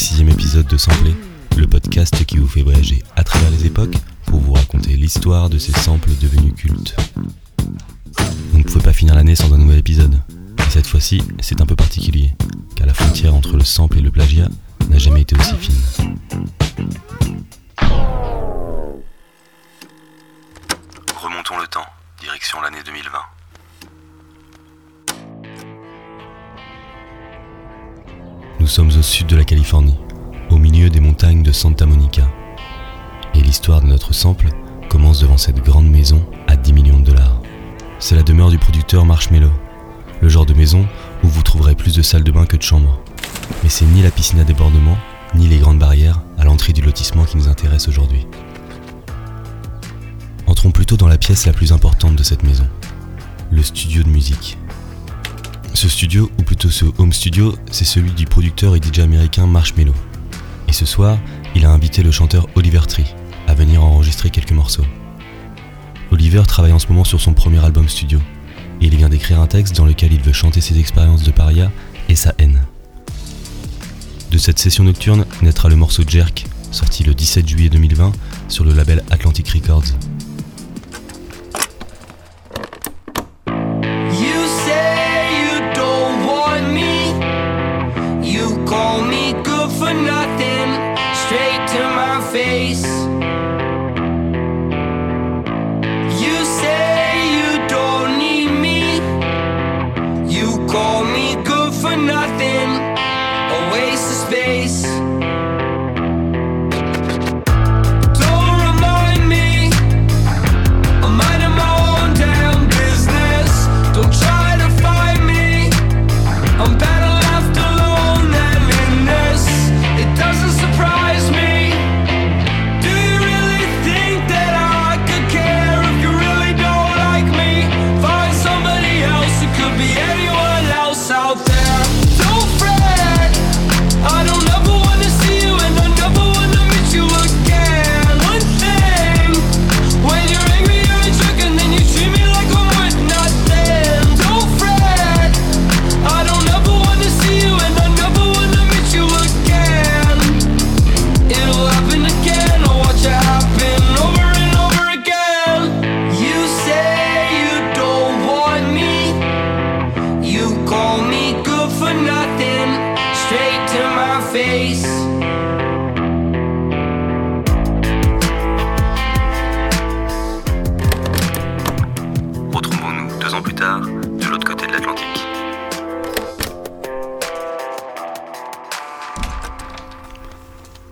6e épisode de Sampler, le podcast qui vous fait voyager à travers les époques pour vous raconter l'histoire de ces samples devenus cultes. Vous ne pouvez pas finir l'année sans un nouvel épisode. Et cette fois-ci, c'est un peu particulier, car la frontière entre le sample et le plagiat n'a jamais été aussi fine. Remontons le temps, direction l'année 2020. Nous sommes au sud de la Californie, au milieu des montagnes de Santa Monica. Et l'histoire de notre sample commence devant cette grande maison à $10 millions. C'est la demeure du producteur Marshmello, le genre de maison où vous trouverez plus de salles de bain que de chambres. Mais c'est ni la piscine à débordement, ni les grandes barrières à l'entrée du lotissement qui nous intéressent aujourd'hui. Entrons plutôt dans la pièce la plus importante de cette maison, le studio de musique. Ce studio, ou plutôt ce home studio, c'est celui du producteur et DJ américain Marshmello. Et ce soir, il a invité le chanteur Oliver Tree à venir enregistrer quelques morceaux. Oliver travaille en ce moment sur son premier album studio, et il vient d'écrire un texte dans lequel il veut chanter ses expériences de paria et sa haine. De cette session nocturne naîtra le morceau Jerk, sorti le 17 juillet 2020 sur le label Atlantic Records.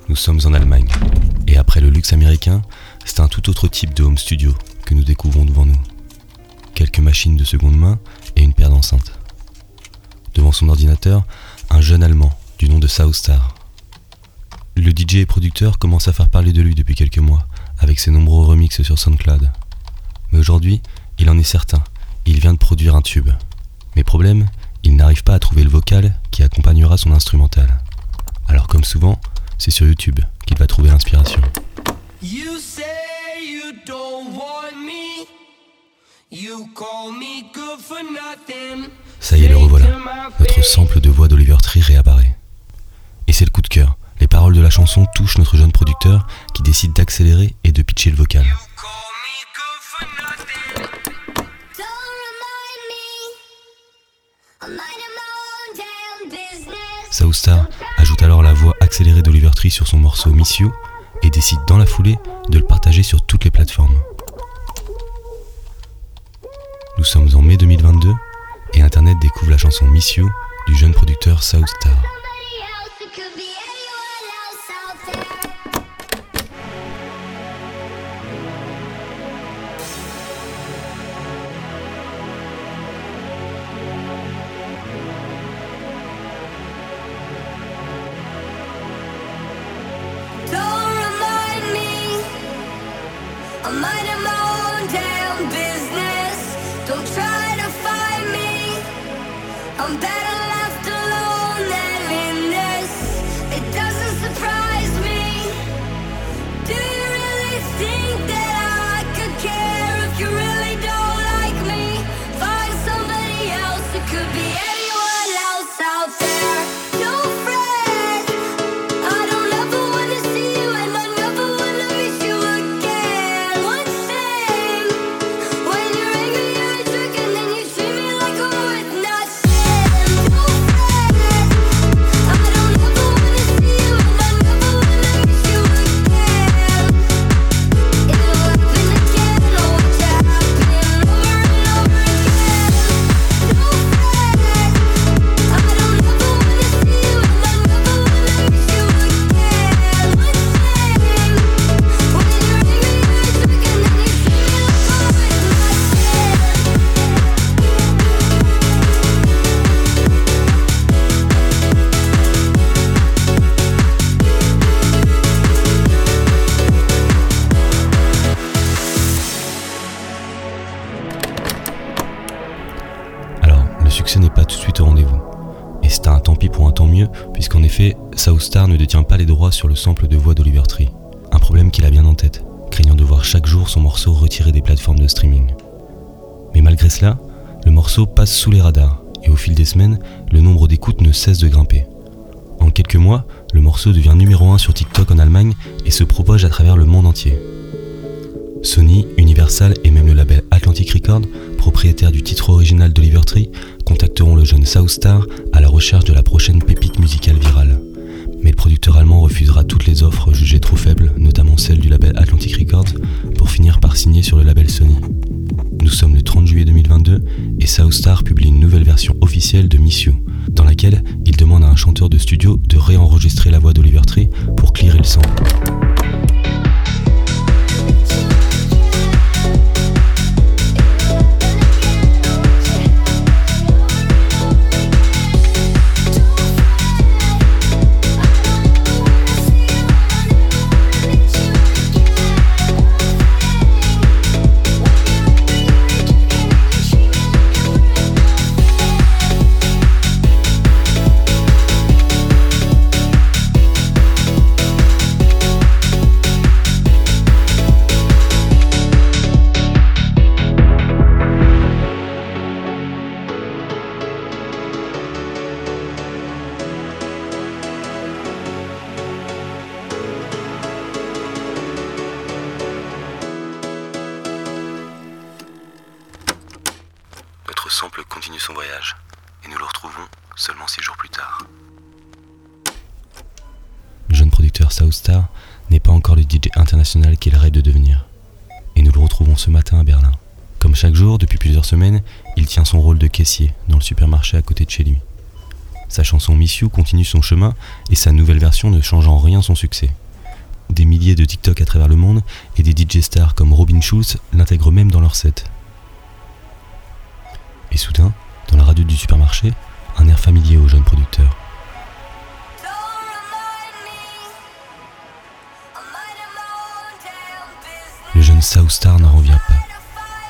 Nous sommes en Allemagne, et après le luxe américain, c'est un tout autre type de home studio que nous découvrons devant nous. Quelques machines de seconde main et une paire d'enceintes. Devant son ordinateur, un jeune Allemand du nom de South Star. Le DJ et producteur commence à faire parler de lui depuis quelques mois, avec ses nombreux remixes sur SoundCloud. Mais aujourd'hui, il en est certain, il vient de produire un tube. Mais problème, il n'arrive pas à trouver le vocal qui accompagnera son instrumental. Alors comme souvent, c'est sur YouTube qu'il va trouver l'inspiration. You say you don't want me. You call me good for nothing. Ça y est, le revoilà. Notre sample de voix d'Oliver Tree réapparaît. Et c'est le coup de cœur. Les paroles de la chanson touchent notre jeune producteur qui décide d'accélérer et de pitcher le vocal. You call me good for nothing. Don't remind me. South Star ajoute alors la voix accélérée d'Oliver Tree sur son morceau Miss You et décide dans la foulée de le partager sur toutes les plateformes. Nous sommes en mai 2022 et Internet découvre la chanson Miss You du jeune producteur South Star. Could be anyone else out there. Don't fret, effet, South Star ne détient pas les droits sur le sample de voix d'Oliver Tree, un problème qu'il a bien en tête, craignant de voir chaque jour son morceau retiré des plateformes de streaming. Mais malgré cela, le morceau passe sous les radars, et au fil des semaines, le nombre d'écoutes ne cesse de grimper. En quelques mois, le morceau devient numéro 1 sur TikTok en Allemagne et se propage à travers le monde entier. Sony, Universal et même le label Atlantic Records, propriétaire du titre original d'Oliver Tree, contacteront le jeune South Star à la recherche de la prochaine pépite musicale virale. Mais le producteur allemand refusera toutes les offres jugées trop faibles, notamment celle du label Atlantic Records, pour finir par signer sur le label Sony. Nous sommes le 30 juillet 2022 et South Star publie une nouvelle version officielle de Miss You, dans laquelle il demande à un chanteur de studio de réenregistrer la voix d'Oliver Tree pour clearer le sample. Notre sample continue son voyage, et nous le retrouvons seulement 6 jours plus tard. Le jeune producteur South Star n'est pas encore le DJ international qu'il rêve de devenir, et nous le retrouvons ce matin à Berlin. Comme chaque jour, depuis plusieurs semaines, il tient son rôle de caissier dans le supermarché à côté de chez lui. Sa chanson Miss You continue son chemin, et sa nouvelle version ne change en rien son succès. Des milliers de TikTok à travers le monde, et des DJ stars comme Robin Schulz l'intègrent même dans leur set. Et soudain, dans la radio du supermarché, un air familier au jeune producteur. Le jeune South Star n'en revient pas.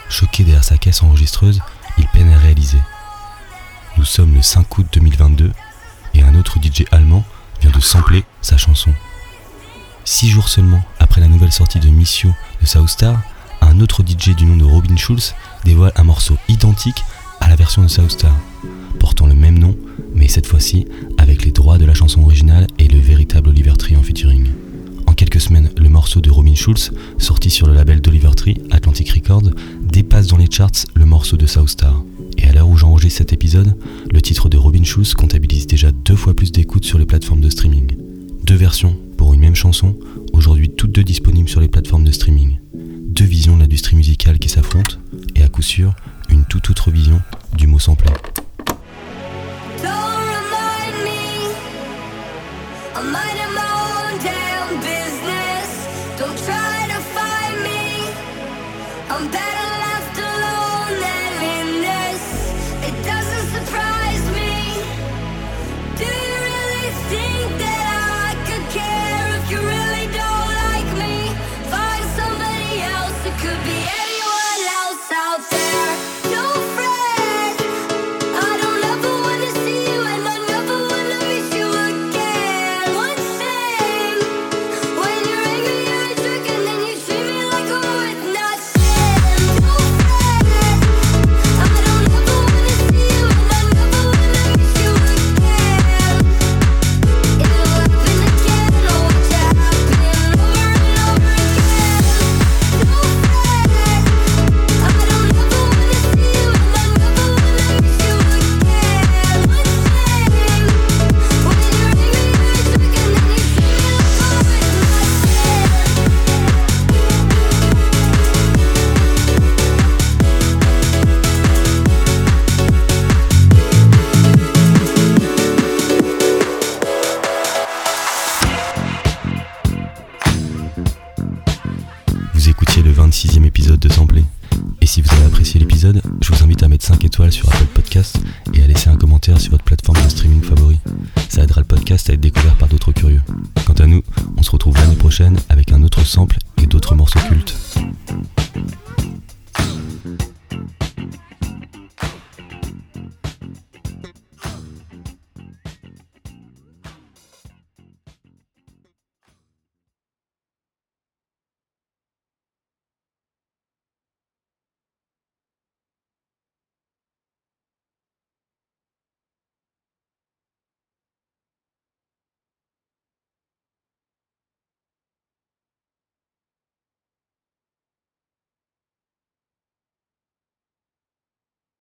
Choqué derrière sa caisse enregistreuse, il peine à réaliser. Nous sommes le 5 août 2022 et un autre DJ allemand vient de sampler sa chanson. 6 jours seulement après la nouvelle sortie de Miss You de South Star, un autre DJ du nom de Robin Schulz dévoile un morceau identique à la version de South Star, portant le même nom, mais cette fois-ci avec les droits de la chanson originale et le véritable Oliver Tree en featuring. En quelques semaines, le morceau de Robin Schulz, sorti sur le label d'Oliver Tree, Atlantic Records, dépasse dans les charts le morceau de South Star. Et à l'heure où j'enregistre cet épisode, le titre de Robin Schulz comptabilise déjà 2 fois plus d'écoutes sur les plateformes de streaming. 2 versions pour une même chanson, aujourd'hui toutes 2 disponibles sur les plateformes de streaming. 2 visions de l'industrie musicale qui s'affrontent, et à coup sûr, une toute autre vision du mot samplé. Vous écoutiez le 26e épisode de Samplé. Et si vous avez apprécié l'épisode, je vous invite à mettre 5 étoiles sur Apple Podcast et à laisser un commentaire sur votre plateforme de streaming favori. Ça aidera le podcast à être découvert par d'autres curieux. Quant à nous, on se retrouve l'année prochaine avec un autre sample et d'autres morceaux cultes.